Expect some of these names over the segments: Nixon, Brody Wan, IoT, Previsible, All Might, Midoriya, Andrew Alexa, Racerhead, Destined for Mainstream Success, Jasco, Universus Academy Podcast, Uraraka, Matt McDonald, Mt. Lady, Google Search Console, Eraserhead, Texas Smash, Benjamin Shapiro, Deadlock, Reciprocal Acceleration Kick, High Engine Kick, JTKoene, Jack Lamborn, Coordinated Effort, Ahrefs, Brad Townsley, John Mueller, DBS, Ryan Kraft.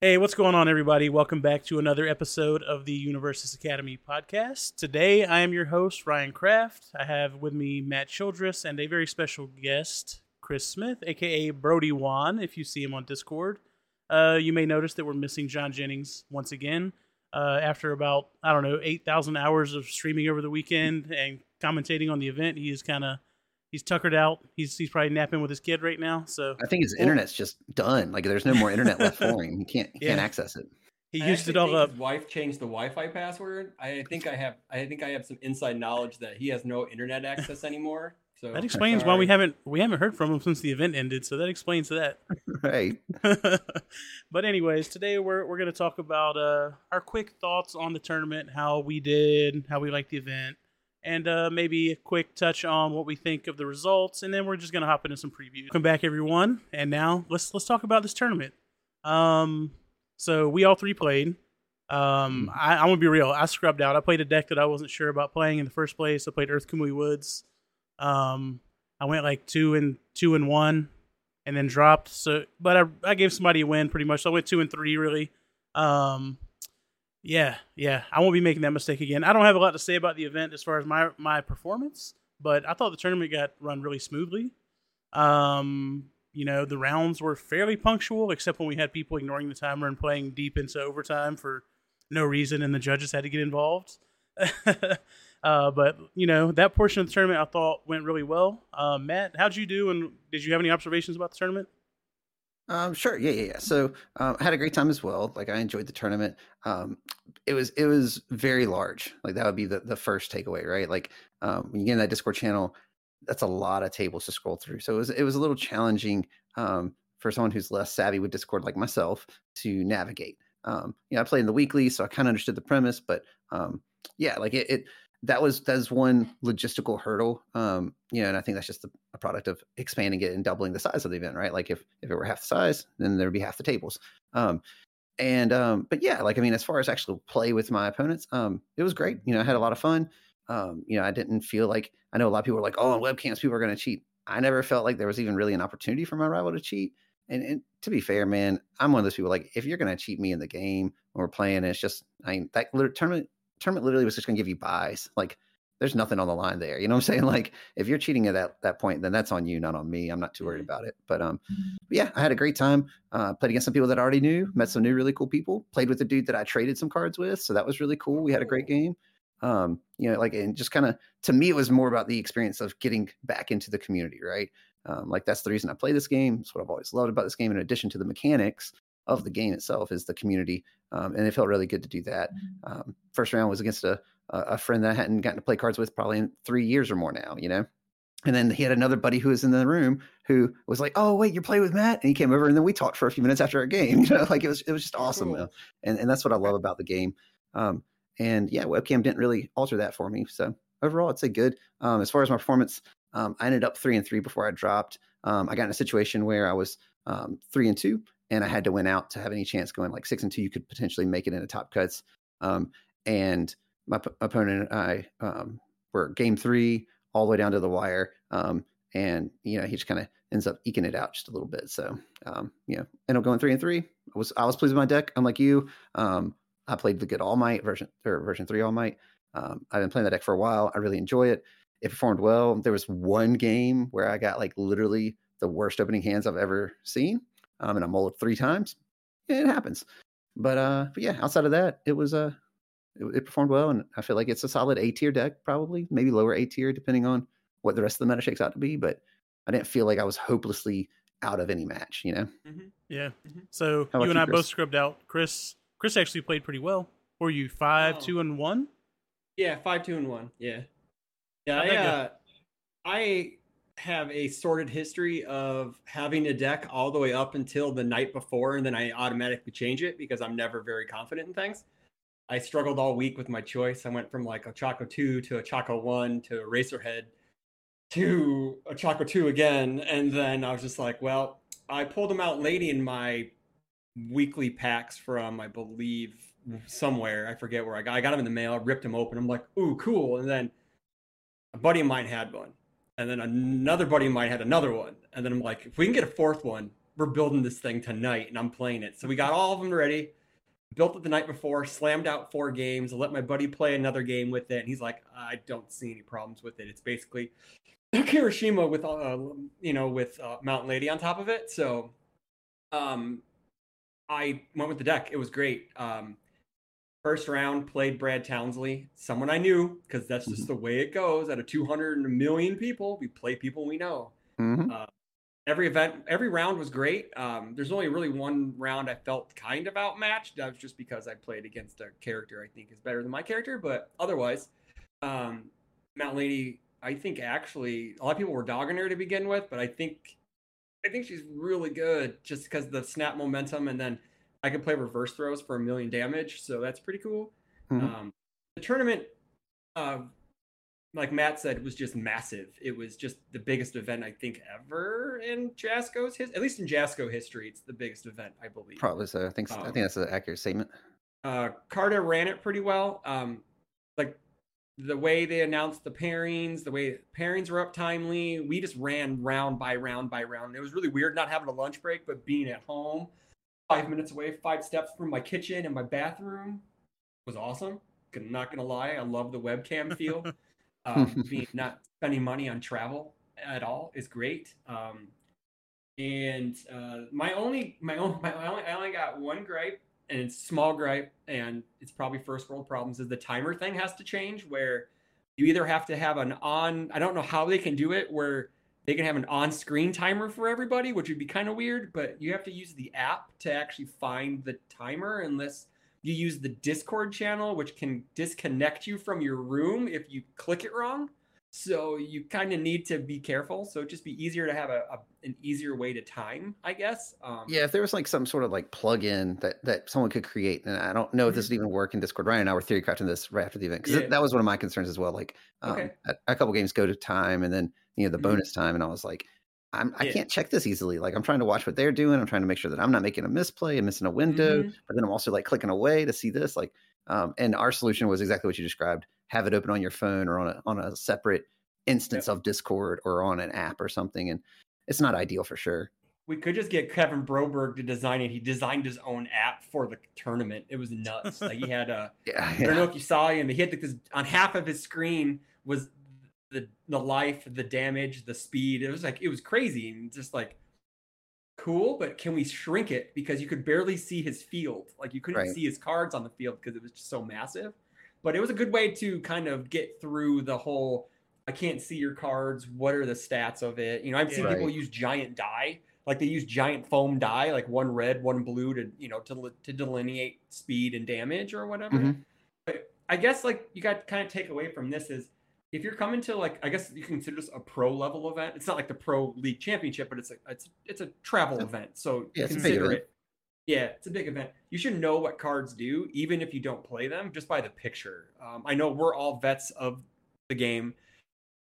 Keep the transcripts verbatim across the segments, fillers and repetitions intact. Hey, what's going on, everybody? Welcome back to another episode of the Universus Academy Podcast. Today, I am your host, Ryan Kraft. I have with me Matt Childress and a very special guest, Chris Smith, a k a. Brody Wan, if you see him on Discord. Uh, you may notice that we're missing John Jennings once again. Uh, after about, I don't know, eight thousand hours of streaming over the weekend and commentating on the event, he is kind of... He's tuckered out. He's he's probably napping with his kid right now. So I think his cool. internet's just done. Like there's no more internet left for him. He can't he yeah. can't access it. He I used it all up. His wife changed the Wi-Fi password. I think I have I think I have some inside knowledge that he has no internet access anymore. So that explains why we haven't we haven't heard from him since the event ended. So that explains that. Right. But anyways, today we're we're gonna talk about uh, our quick thoughts on the tournament, how we did, how we liked the event. And uh, maybe a quick touch on what we think of the results, and then we're just gonna hop into some previews. Welcome back, everyone, and now let's let's talk about this tournament. Um, so we all three played. Um, I, I'm gonna be real. I scrubbed out. I played a deck that I wasn't sure about playing in the first place. I played Earth Kumui Woods. Um, I went like two and two and one, and then dropped. So, but I I gave somebody a win pretty much. So I went two and three really. Um. Yeah, yeah. I won't be making that mistake again. I don't have a lot to say about the event as far as my, my performance, but I thought the tournament got run really smoothly. Um, you know, the rounds were fairly punctual, except when we had people ignoring the timer and playing deep into overtime for no reason, and the judges had to get involved. uh, but, you know, that portion of the tournament I thought went really well. Uh, Matt, how'd you do, and did you have any observations about the tournament? Um, sure. Yeah, yeah, yeah. So um, I had a great time as well. Like I enjoyed the tournament. Um, it was it was very large. Like that would be the, the first takeaway, right? Like um, when you get in that Discord channel, that's a lot of tables to scroll through. So it was it was a little challenging um, for someone who's less savvy with Discord like myself to navigate. Um, you know, I played in the weekly, so I kind of understood the premise. But um, yeah, like it, it that was that is one logistical hurdle. Um, you know, and I think that's just the, a product of expanding it and doubling the size of the event, right? Like if, if it were half the size, then there'd be half the tables. Um, and, um, but yeah, like, I mean, as far as actual play with my opponents, um, it was great. You know, I had a lot of fun. Um, you know, I didn't feel like, I know a lot of people were like, oh, on webcams, people are going to cheat. I never felt like there was even really an opportunity for my rival to cheat. And, and to be fair, man, I'm one of those people, like, if you're going to cheat me in the game when we're playing, it's just, I mean, that tournament, tournament literally was just going to give you buys. Like, there's nothing on the line there. You know what I'm saying? Like if you're cheating at that, that point, then that's on you, not on me. I'm not too worried about it, but, um, but yeah, I had a great time, uh, played against some people that I already knew, met some new, really cool people, played with the dude that I traded some cards with. So that was really cool. We had a great game. Um, you know, like, and just kind of, to me, it was more about the experience of getting back into the community. Right. Um, like that's the reason I play this game. It's what I've always loved about this game. In addition to the mechanics of the game itself is the community. Um, and it felt really good to do that. Um, first round was against a, a friend that I hadn't gotten to play cards with probably in three years or more now, you know? And then he had another buddy who was in the room who was like, oh, wait, you're playing with Matt? And he came over and then we talked for a few minutes after our game, you know, like it was, it was just awesome. Cool. And and that's what I love about the game. Um, and yeah, webcam didn't really alter that for me. So overall, I'd say good. Um, as far as my performance, um, I ended up three and three before I dropped. Um, I got in a situation where I was um, three and two and I had to win out to have any chance going like six and two, you could potentially make it into top cuts. Um, and my p- opponent and I um, were game three all the way down to the wire. Um, and, you know, he just kind of ends up eking it out just a little bit. So, um, you know, ended up going three and three. I was, I was pleased with my deck. Unlike you, um, I played the good All Might version or version three All Might. Um, I've been playing that deck for a while. I really enjoy it. It performed well. There was one game where I got like literally the worst opening hands I've ever seen. Um, and I mulled three times. It happens. But, uh, but yeah, outside of that, it was a, uh, It, it performed well, and I feel like it's a solid A tier deck, probably maybe lower A tier, depending on what the rest of the meta shakes out to be. But I didn't feel like I was hopelessly out of any match, you know? Mm-hmm. Yeah. Mm-hmm. So you and you, I Chris? both scrubbed out. Chris, Chris actually played pretty well. Were you five, oh. two, and one? Yeah, five, two, and one. Yeah. Yeah. I, uh, I have a sordid history of having a deck all the way up until the night before, and then I automatically change it because I'm never very confident in things. I struggled all week with my choice. I went from like a Choco two to a Choco one to a Racerhead to a Choco two again. And then I was just like, well, I pulled them out lady in my weekly packs from, I believe, somewhere. I forget where I got. I got them in the mail. I ripped them open. I'm like, ooh, cool. And then a buddy of mine had one. And then another buddy of mine had another one. And then I'm like, if we can get a fourth one, we're building this thing tonight and I'm playing it. So we got all of them ready, built it the night before, slammed out four games. I let my buddy play another game with it. And he's like, I don't see any problems with it. It's basically Kirishima with, uh, you know, with uh, Mount Lady on top of it. So um, I went with the deck. It was great. Um, first round, played Brad Townsley, someone I knew, because that's just mm-hmm. the way it goes. Out of two hundred million people, we play people we know. Mm-hmm. Uh, every event, every round was great. Um, there's only really one round I felt kind of outmatched. That was just because I played against a character I think is better than my character. But otherwise, um, Mount Lady, I think actually a lot of people were dogging her to begin with, but I think I think she's really good just because of the snap momentum, and then I can play reverse throws for a million damage, so that's pretty cool. Mm-hmm. Um, the tournament, uh, like Matt said, was just massive. It was just the biggest event I think ever in Jasco's history. At least in Jasco history, it's the biggest event, I believe. Probably so. I think so. Um, I think that's an accurate statement. Uh, Carta ran it pretty well. Um, like the way they announced the pairings, the way pairings were up timely. We just ran round by round by round. It was really weird not having a lunch break, but being at home, five minutes away, five steps from my kitchen and my bathroom, was awesome. I'm not going to lie. I love the webcam feel. um, being, not spending money on travel at all is great. Um, and uh, my only, my own, my only, I only got one gripe, and it's small gripe, and it's probably first world problems, is the timer thing has to change, where you either have to have an on, I don't know how they can do it, where they can have an on-screen timer for everybody, which would be kind of weird, but you have to use the app to actually find the timer unless you use the Discord channel, which can disconnect you from your room if you click it wrong. So you kind of need to be careful. So it'd just be easier to have a, a an easier way to time, I guess. Um, yeah, if there was like some sort of like plug-in that, that someone could create, and I don't know if this would even work in Discord. Ryan and I were theory crafting this right after the event, because yeah. that was one of my concerns as well. Like um, okay. a, a couple games go to time, and then you know the bonus mm-hmm. time, and I was like, I'm, I yeah. can't check this easily. Like I'm trying to watch what they're doing. I'm trying to make sure that I'm not making a misplay and missing a window, mm-hmm. but then I'm also like clicking away to see this. Like, um, and our solution was exactly what you described. Have it open on your phone or on a, on a separate instance yep. of Discord or on an app or something. And it's not ideal for sure. We could just get Kevin Broberg to design it. He designed his own app for the tournament. It was nuts. Like he had a, yeah, I don't yeah. know if you saw him, but he had like this on half of his screen was the, the life, the damage, the speed. It was like, it was crazy. And just like, cool, but can we shrink it? Because you could barely see his field. Like you couldn't right. see his cards on the field because it was just so massive. But it was a good way to kind of get through the whole, I can't see your cards, what are the stats of it? You know, I've seen right. people use giant dye, like they use giant foam dye, like one red, one blue to, you know, to to delineate speed and damage or whatever. Mm-hmm. But I guess like you got to kind of take away from this is if you're coming to like, I guess you consider this a pro level event. It's not like the pro league championship, but it's a, it's, it's a travel it's event. So yeah, consider it. Yeah, it's a big event. You should know what cards do, even if you don't play them, just by the picture. Um, I know we're all vets of the game.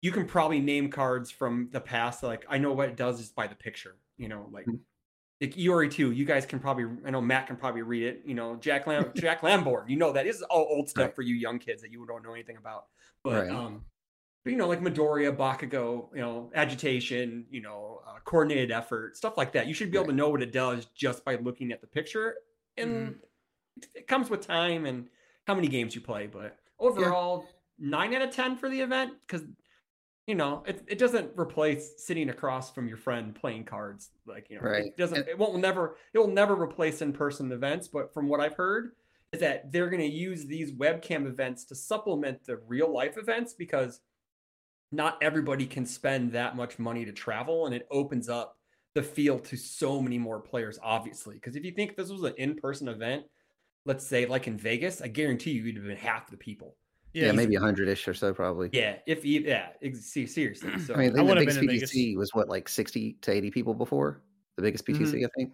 You can probably name cards from the past. Like, I know what it does just by the picture. You know, like, like E O R E two, you guys can probably, I know Matt can probably read it. You know, Jack Lam- Jack Lamborn, you know that. This is all old stuff right. for you young kids that you don't know anything about. But, right. um, but you know, like Midoriya, Bakugo, you know, Agitation, you know, uh, Coordinated Effort, stuff like that. You should be right. able to know what it does just by looking at the picture. And mm-hmm. it, it comes with time and how many games you play. But overall, yeah. nine out of ten for the event, because, you know, it, it doesn't replace sitting across from your friend playing cards. Like, you know, right. it doesn't, it won't never, it will never replace in-person events. But from what I've heard is that they're going to use these webcam events to supplement the real life events, because not everybody can spend that much money to travel, and it opens up the field to so many more players, obviously. Because if you think this was an in-person event, let's say like in Vegas, I guarantee you you'd have been half the people. Yeah, yeah maybe one hundred-ish or so probably. Yeah, if you, yeah, seriously. So I mean, I the biggest P T C was what, like sixty to eighty people before? The biggest P T C, mm-hmm. I think?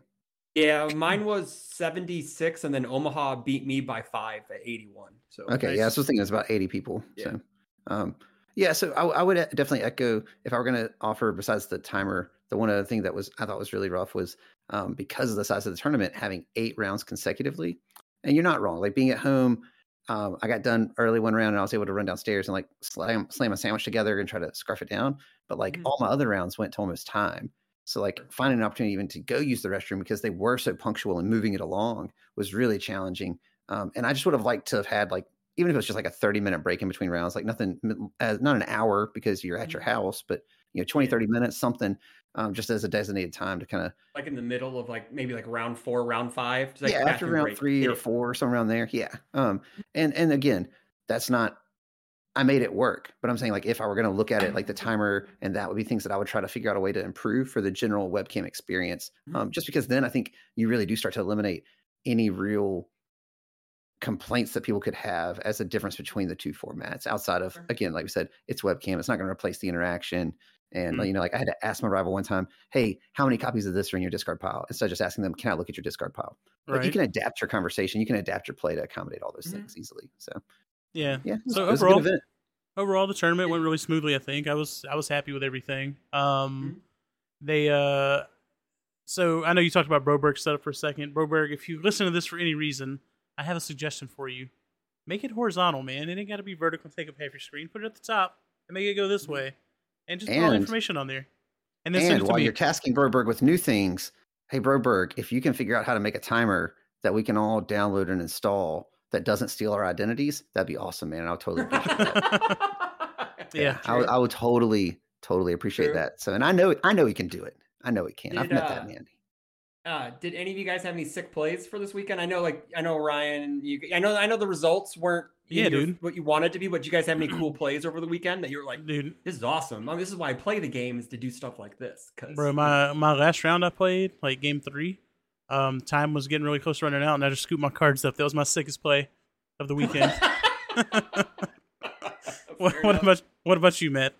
Yeah, mine was seventy-six, and then Omaha beat me by five at eighty-one. So okay, nice. Yeah, I was thinking it was about eighty people. Yeah. So, um, yeah, so I, I would definitely echo, if I were going to offer, besides the timer, the one other thing that was I thought was really rough was um, because of the size of the tournament, having eight rounds consecutively. And you're not wrong. Like being at home, um, I got done early one round and I was able to run downstairs and like slam, slam a sandwich together and try to scarf it down. But like mm-hmm. all my other rounds went to almost time. So like finding an opportunity even to go use the restroom because they were so punctual and moving it along was really challenging. Um, and I just would have liked to have had like, even if it was just like a thirty minute break in between rounds, like nothing, uh, not an hour because you're at your house, but you know, twenty, thirty minutes, something um, just as a designated time to kind of like in the middle of like, maybe like round four, round five. Like yeah, after round break. three yeah. or four, somewhere around there. Yeah. Um, and, and again, that's not, I made it work, but I'm saying like, if I were going to look at it, like the timer and that would be things that I would try to figure out a way to improve for the general webcam experience. Mm-hmm. Um, just because then I think you really do start to eliminate any real complaints that people could have as a difference between the two formats outside of, again, like we said, it's webcam. It's not going to replace the interaction. And mm-hmm. you know, like I had to ask my rival one time, hey, how many copies of this are in your discard pile? Instead of just asking them, can I look at your discard pile? Right. Like you can adapt your conversation. You can adapt your play to accommodate all those mm-hmm. things easily. So yeah. yeah so overall, overall, the tournament went really smoothly. I think I was I was happy with everything. Um, mm-hmm. They uh, so I know you talked about Broberg's setup for a second. Broberg, if you listen to this for any reason, I have a suggestion for you. Make it horizontal, man. It ain't got to be vertical. Take up half your screen. Put it at the top and make it go this way. And just put all the information on there. And then and send it to while me. You're tasking Broberg with new things, hey Broberg, if you can figure out how to make a timer that we can all download and install. That doesn't steal our identities. That'd be awesome, man. I'll totally appreciate that. yeah, I, I would totally, totally appreciate true. that. So, and I know, I know he can do it. I know he can. Did, I've met uh, that man. Uh, did any of you guys have any sick plays for this weekend? I know, like, I know Ryan. You, I know, I know the results weren't yeah, you, dude. what you wanted to be. But you guys have any cool plays over the weekend that you're like, dude, this is awesome. I mean, this is why I play the game is to do stuff like this. Cause, Bro, my my last round I played, like game three. Um, time was getting really close to running out, and I just scooped my cards up. That was my sickest play of the weekend. what, what about what about you, Matt?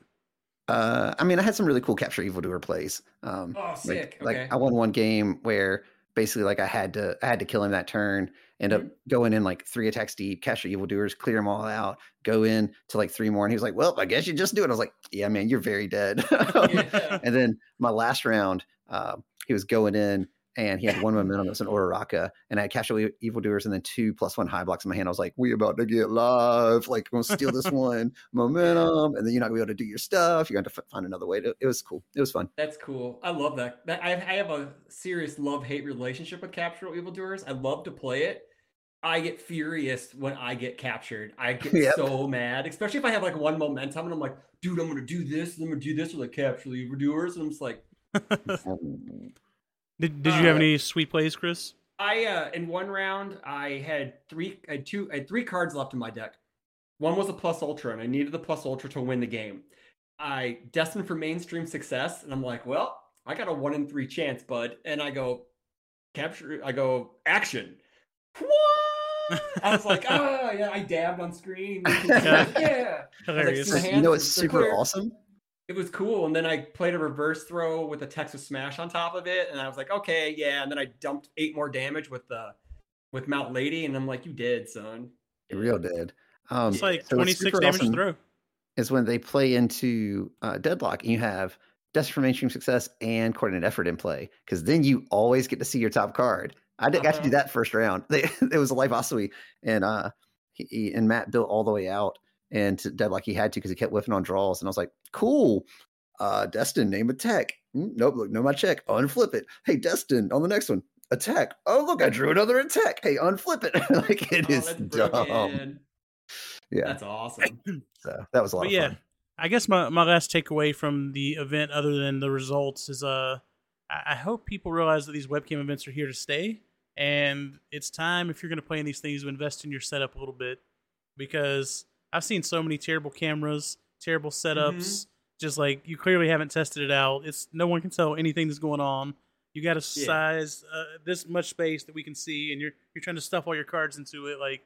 Uh, I mean, I had some really cool Capture Evil Doer plays. Um, oh, sick! Like, okay. like I won one game where basically, like I had to I had to kill him that turn. End up going in like three attacks deep, Capture Evil Doers, clear them all out, go in to like three more, and he was like, "Well, I guess you just do it." I was like, "Yeah, man, you're very dead." yeah. And then my last round, um, he was going in. And he had one momentum that was an Uraraka, and I had Capture Evil Doers and then two plus one high blocks in my hand. I was like, "We about to get live! Like, I'm gonna steal this one momentum, and then you're not gonna be able to do your stuff. You're gonna have to find another way to." It was cool. It was fun. That's cool. I love that. I have a serious love-hate relationship with Capture Evil Doers. I love to play it. I get furious when I get captured. I get yep. so mad, especially if I have like one momentum, and I'm like, "Dude, I'm gonna do this, and I'm gonna do this with like Capture Evil Doers," and I'm just like. Did Did you uh, have any sweet plays, Chris? I uh, in one round I had three, I had two, I had three cards left in my deck. One was a plus ultra, and I needed the plus ultra to win the game. I destined for mainstream success, and I'm like, well, I got a one in three chance, bud. And I go capture, I go action. What? I was like, oh yeah, I dabbed on screen. yeah, hilarious. Like, you know, it's super clear. Awesome. It was cool, and then I played a reverse throw with a Texas Smash on top of it, and I was like, okay, yeah, and then I dumped eight more damage with the with Mount Lady, and I'm like, you dead, son. You real dead. Um, it's like so twenty-six damage awesome through. Is when they play into uh, Deadlock, and you have Destined for Mainstream Success and Coordinated Effort in play, because then you always get to see your top card. I did, uh-huh. got to do that first round. They, it was a live Asui, and, uh, he, and Matt built all the way out. And to Deadlock, he had to because he kept whiffing on draws. And I was like, cool. Uh, Destin, name attack. Nope, look, no, my check. Unflip it. Hey, Destin, on the next one. Attack. Oh, look, I drew another attack. Hey, unflip it. like, it oh, is dumb. Brilliant. Yeah. That's awesome. So that was a lot but of yeah, fun. I guess my, my last takeaway from the event, other than the results, is uh, I hope people realize that these webcam events are here to stay. And it's time, if you're going to play in these things, to invest in your setup a little bit. Because I've seen so many terrible cameras, terrible setups, mm-hmm. just like you clearly haven't tested it out. It's no one can tell anything that's going on. You got to yeah. size uh, this much space that we can see, and you're you're trying to stuff all your cards into it. Like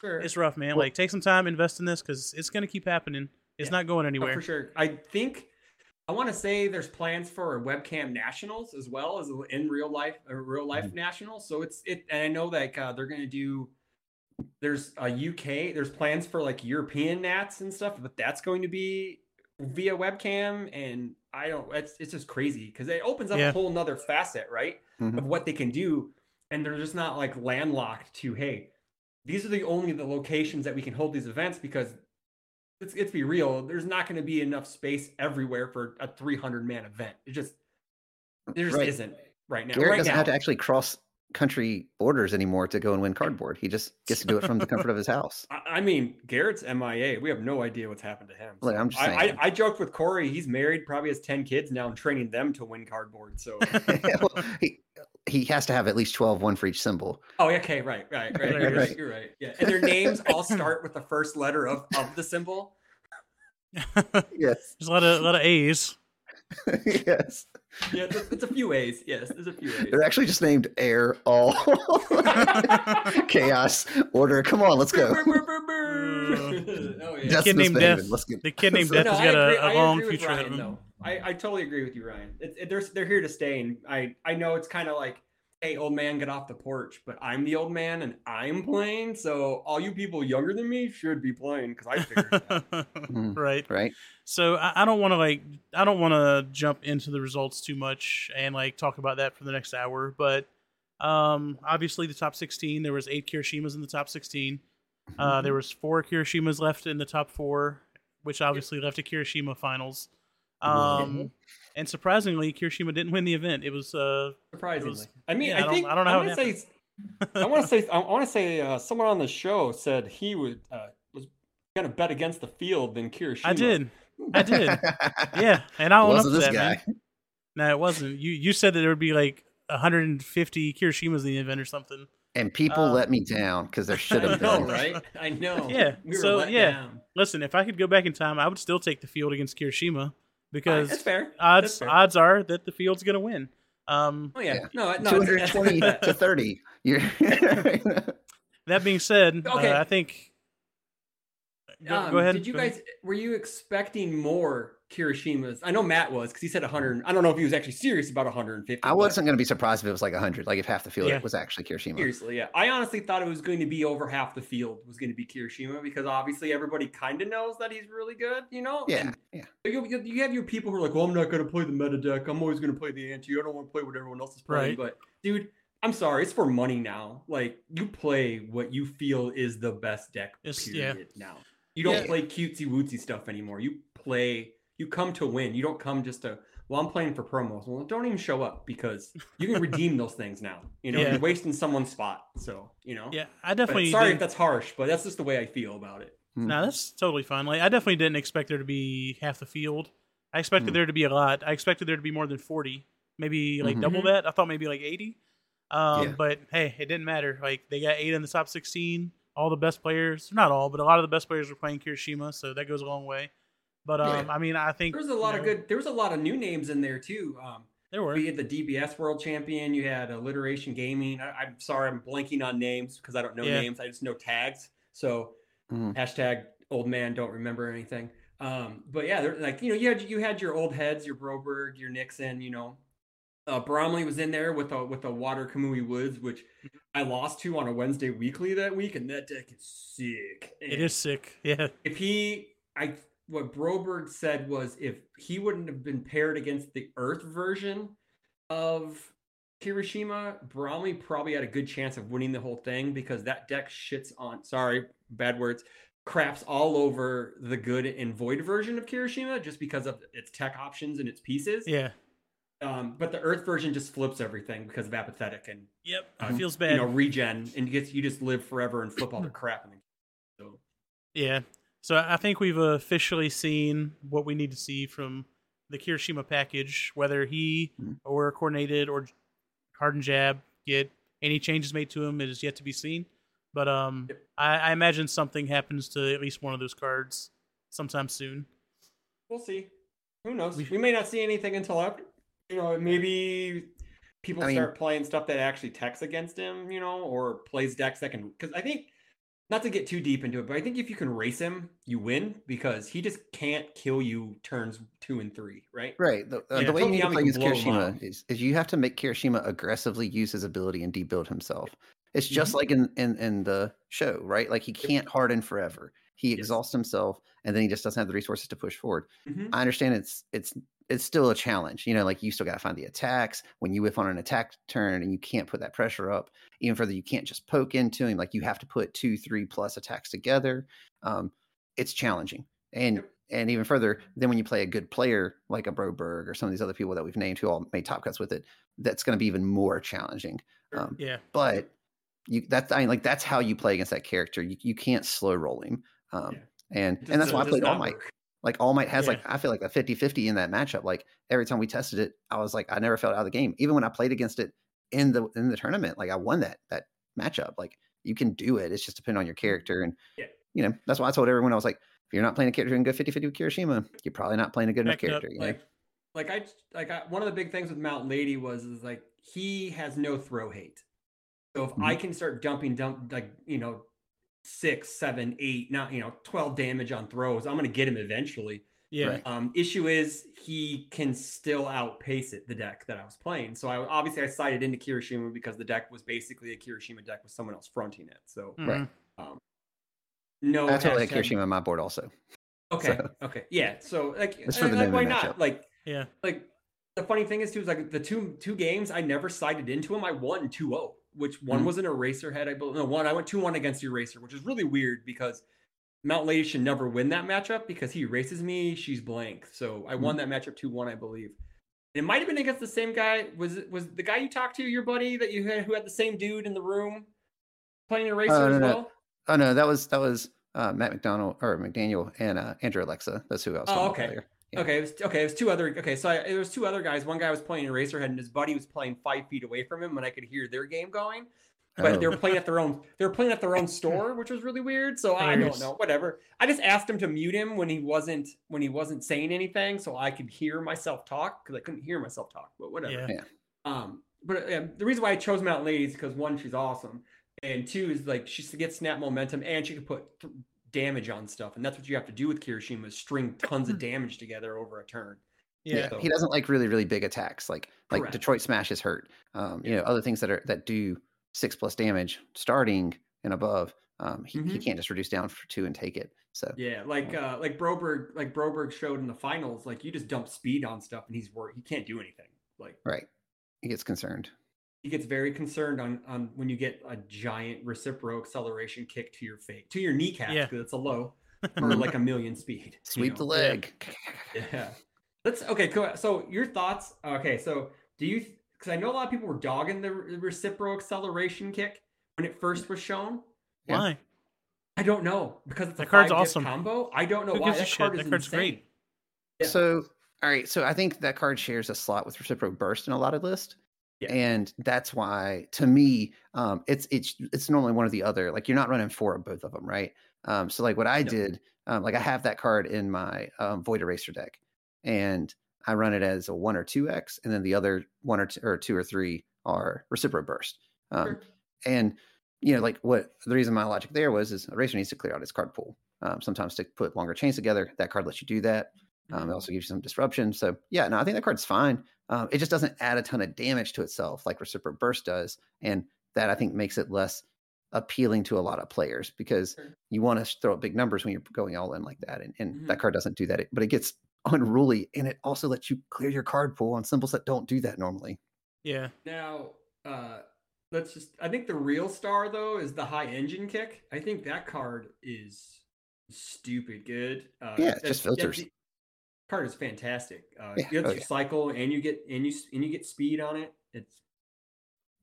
sure. It's rough, man. Well, like take some time, invest in this because it's going to keep happening. It's yeah. not going anywhere. Oh, for sure. I think I want to say there's plans for webcam nationals as well as in real life, a real life mm-hmm. national. So it's it, and I know like uh, they're going to do. There's a U K, there's plans for like European Nats and stuff, but that's going to be via webcam. And I don't, it's, it's just crazy because it opens up yeah. a whole nother facet, right? Mm-hmm. Of what they can do. And they're just not like landlocked to, hey, these are the only the locations that we can hold these events because let's, let's be real. There's not going to be enough space everywhere for a three hundred man event. It just, There just right. isn't right now. Garrett right doesn't now. have to actually cross country borders anymore to go and win cardboard. He just gets to do it from the comfort of his house. I mean, Garrett's M I A. We have no idea what's happened to him. So like, I'm just I, I, I joked with Corey. He's married, probably has ten kids now, and training them to win cardboard. So well, he he has to have at least twelve, one for each symbol. Oh, okay, right, right, right. You're right. You're right. Yeah, and their names all start with the first letter of of the symbol. Yes, there's a lot of a lot of A's. Yes. Yeah, it's a, it's a few A's. Yes, there's a few A's. They're actually just named Air, All, Chaos, Order. Come on, let's go. Oh, yeah. The kid named Death. Get... The kid named Death no, has got a, a long future ahead of him. I, I totally agree with you, Ryan. It, it, they're, they're here to stay. And I, I know it's kind of like, hey, old man, get off the porch. But I'm the old man and I'm playing. So all you people younger than me should be playing because I figured it out. Right. Right. So I, I don't want to like, I don't want to jump into the results too much and like talk about that for the next hour. But um, obviously the top sixteen, there was eight Kirishimas in the top sixteen. Mm-hmm. Uh, there was four Kirishimas left in the top four, which obviously yeah. left a Kirishima finals. Um, and surprisingly, Kirishima didn't win the event. It was uh, surprisingly. It was, I mean, yeah, I, I think I don't know how I want to say. I want to say. I want to say. Uh, someone on the show said he would uh, was gonna bet against the field than Kirishima. I did. I did. Yeah, and I own up to that, guy. man. No, it wasn't. You you said that there would be like one hundred fifty Kirishimas in the event or something. And people um, let me down because there should have been. Right? I know. Yeah. We were so let yeah, down. Listen, if I could go back in time, I would still take the field against Kirishima. Because that's fair. Odds that's fair. Odds are that the field's going to win. Um, oh, yeah. yeah. No, no, two hundred twenty to thirty. You're That being said, okay. uh, I think... Go, um, go ahead. Did you go guys... Ahead. Were you expecting more Kirishimas? I know Matt was, because he said one hundred. I don't know if he was actually serious about one hundred fifty. I wasn't going to be surprised if it was like one hundred, like if half the field yeah. was actually Kirishima. Seriously, yeah. I honestly thought it was going to be over half the field was going to be Kirishima, because obviously everybody kind of knows that he's really good, you know? Yeah, and yeah. You, you, you have your people who are like, well, I'm not going to play the meta deck. I'm always going to play the anti. I don't want to play what everyone else is playing. Right. But, dude... I'm sorry, it's for money now. Like, you play what you feel is the best deck, period, yeah. now. You don't yeah. play cutesy-wootsy stuff anymore. You play, you come to win. You don't come just to, well, I'm playing for promos. Well, don't even show up, because you can redeem those things now. You know, yeah. you're wasting someone's spot. So, you know. Yeah, I definitely... But, sorry if that's harsh, but that's just the way I feel about it. Mm. No, that's totally fine. Like, I definitely didn't expect there to be half the field. I expected mm. there to be a lot. I expected there to be more than forty. Maybe, like, mm-hmm. double that. I thought maybe, like, eighty. Um, yeah. But hey, it didn't matter. Like, they got eight in the top sixteen. All the best players, not all, but a lot of the best players were playing Kirishima, so that goes a long way. But um, yeah. I mean, I think there was a lot you know, of good. There was a lot of new names in there too. Um, there were. You had the D B S World Champion. You had Alliteration Gaming. I, I'm sorry, I'm blanking on names because I don't know yeah. names. I just know tags. So mm. hashtag old man don't remember anything. Um, but yeah, like you know, you had you had your old heads, your Broberg, your Nixon, you know. Uh, Bromley was in there with a with a Water Kumui Woods, which I lost to on a Wednesday weekly that week, and that deck is sick. And it is sick, yeah. If he, I what Broberg said was if he wouldn't have been paired against the Earth version of Kirishima, Bromley probably had a good chance of winning the whole thing because that deck shits on. Sorry, bad words. Craps all over the good and void version of Kirishima just because of its tech options and its pieces. Yeah. Um, but the Earth version just flips everything because of apathetic and yep, um, it feels bad. You know, regen and gets you just live forever and flip all the crap. And so yeah, so I think we've officially seen what we need to see from the Kirishima package. Whether he mm-hmm. or Coordinated or Hard and Jab get any changes made to him, it is yet to be seen. But um, yep. I, I imagine something happens to at least one of those cards sometime soon. We'll see. Who knows? We've, we may not see anything until after. You know, maybe people I start mean, playing stuff that actually techs against him, you know, or plays decks that can... Because I think, not to get too deep into it, but I think if you can race him, you win, because he just can't kill you turns two and three, right? Right. The, uh, the way you need to play against Kirishima is, is you have to make Kirishima aggressively use his ability and debuild himself. It's just mm-hmm. like in, in, in the show, right? Like, he can't harden forever. He yes. exhausts himself, and then he just doesn't have the resources to push forward. Mm-hmm. I understand it's it's... it's still a challenge, you know, like you still got to find the attacks when you whiff on an attack turn and you can't put that pressure up even further. You can't just poke into him. Like, you have to put two, three plus attacks together. Um, it's challenging. And And even further, then when you play a good player like a Broberg or some of these other people that we've named who all made top cuts with it, that's going to be even more challenging. Um, yeah. But you, that's I mean, like that's how you play against that character. You you can't slow roll him. Um, yeah. And and that's why I played All Might. Like All Might has yeah. like I feel like a fifty-fifty in that matchup. Like every time we tested it, I was like I never felt out of the game. Even when I played against it in the in the tournament, like I won that that matchup. Like you can do it. It's just depending on your character. And yeah. you know that's why I told everyone I was like, if you're not playing a character and go fifty-fifty with Kirishima, you're probably not playing a good enough character. Up, you know? Like, like I, like I, one of the big things with Mount Lady was is like he has no throw hate. So if mm-hmm. I can start dumping, dump like you know, six, seven, eight, not you know, twelve damage on throws, I'm gonna get him eventually. Yeah. Right. Um. Issue is he can still outpace it. The deck that I was playing. So I obviously I sided into Kirishima because the deck was basically a Kirishima deck with someone else fronting it. So mm-hmm. right. Um, No, I totally had Kirishima on my board also. Okay, so. okay, yeah. So like, and, like why not? Matchup. Like, yeah. Like the funny thing is too is like the two two games I never sided into him. I won two oh, which one mm-hmm. was an Eraserhead. I believe no one. I went two one against Eraser, which is really weird because Mount Lady should never win that matchup because he races me. She's blank, so I mm-hmm. won that matchup two one, I believe. It might have been against the same guy. Was it was the guy you talked to your buddy that you had, who had the same dude in the room playing Eraser uh, as well? No. Oh no, that was that was uh, Matt McDonald or McDaniel and uh, Andrew Alexa. That's who I was. Oh, okay, yeah. okay, it was, okay. It was two other. Okay, so I, it was two other guys. One guy was playing Eraserhead, and his buddy was playing five feet away from him, and I could hear their game going. But oh. they were playing at their own. They were playing at their own store, which was really weird. So I don't know. Whatever. I just asked him to mute him when he wasn't when he wasn't saying anything, so I could hear myself talk because I couldn't hear myself talk. But whatever. Yeah. yeah. Um. But uh, the reason why I chose Mount Lady is because one, she's awesome. And two is like she gets snap momentum and she can put th- damage on stuff. And that's what you have to do with Kirishima is string tons of damage together over a turn. Yeah. yeah. So. He doesn't like really, really big attacks. Like like Correct. Detroit Smash is hurt. Um, yeah. You know, other things that are that do six plus damage starting and above. Um, he, mm-hmm. he can't just reduce down for two and take it. So yeah, like uh, like Broberg, like Broberg showed in the finals, like you just dump speed on stuff and he's worried he can't do anything. Like right. He gets concerned. He gets very concerned on, on when you get a giant reciprocal acceleration kick to your fake to your kneecap because yeah. it's a low or like a million speed. Sweep you know? the leg. Yeah. yeah. Let's okay. Cool. So your thoughts? Okay. So do you? Because I know a lot of people were dogging the reciprocal acceleration kick when it first was shown. Why? Yeah. I don't know because it's that a card's awesome combo. I don't know Who why that card shit? is that card's insane. Great. Yeah. So all right. So I think that card shares a slot with reciprocal burst in a lot of lists. Yeah. And that's why, to me, um, it's it's it's normally one or the other. Like you're not running four of both of them, right? Um, so like what I no. did, um, like I have that card in my um, Void Eraser deck, and I run it as a one or two X, and then the other one or two or, two or three are Reciprocal Burst. Um, sure. And you know, like what the reason my logic there was is Eraser needs to clear out its card pool. Um, sometimes to put longer chains together, that card lets you do that. Um, it also gives you some disruption. So yeah, no, I think that card's fine. Um, it just doesn't add a ton of damage to itself like Reciprocal Burst does. And that I think makes it less appealing to a lot of players because you want to throw up big numbers when you're going all in like that. And, and mm-hmm. that card doesn't do that, but it gets unruly and it also lets you clear your card pool on symbols that don't do that normally. Yeah. Now, uh, let's just, I think the real star though is the high engine kick. I think that card is stupid good. Uh, yeah, it just filters. It, card is fantastic. Uh, yeah. You have to oh, yeah. cycle, and you get and you and you get speed on it. It's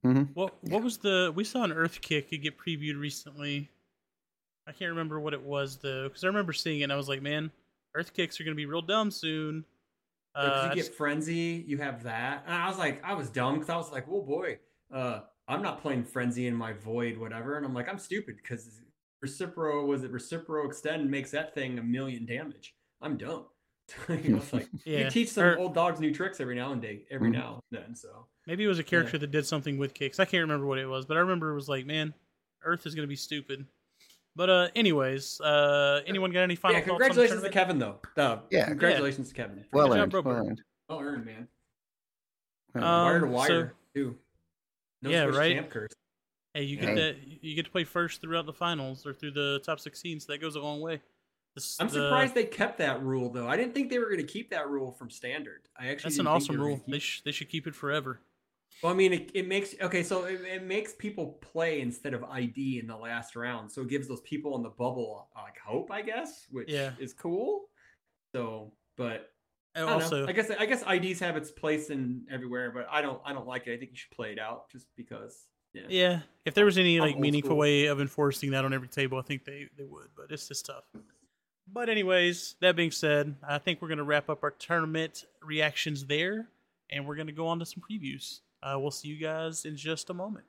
mm-hmm. what yeah. what was the we saw an Earth Kick it get previewed recently. I can't remember what it was though, because I remember seeing it. And I was like, man, Earth Kicks are going to be real dumb soon. Uh, you get just... Frenzy, you have that, and I was like, I was dumb because I was like, oh boy, uh, I'm not playing Frenzy in my Void, whatever. And I'm like, I'm stupid because Recipro was it Recipro Extend makes that thing a million damage. I'm dumb. you, know, like, yeah. you teach some or, old dogs new tricks every now and day, every mm-hmm. now and then. So maybe it was a character yeah. that did something with kicks. I can't remember what it was, but I remember it was like, man, Earth is going to be stupid. But uh, anyways, uh, anyone got any final yeah, thoughts? Congratulations to Kevin, though. Uh, yeah, congratulations yeah. to Kevin. Well earned, well earned, well earned, man. Um, wire to wire, so, too. No yeah, right. Champ curse. Hey, you yeah. get that. You get to play first throughout the finals or through the top sixteen, so that goes a long way. This, I'm surprised the, they kept that rule, though. I didn't think they were going to keep that rule from standard. I actually that's an awesome rule. They sh- they should keep it forever. Well, I mean, it, it makes okay. So it, it makes people play instead of I D in the last round. So it gives those people in the bubble like hope, I guess, which yeah. is cool. So, but and I don't also know. I guess I guess I Ds have its place in everywhere, but I don't I don't like it. I think you should play it out just because. Yeah. yeah. If there was any like meaningful school. way of enforcing that on every table, I think they, they would, but it's just tough. But anyways, that being said, I think we're going to wrap up our tournament reactions there, and we're going to go on to some previews. Uh, we'll see you guys in just a moment.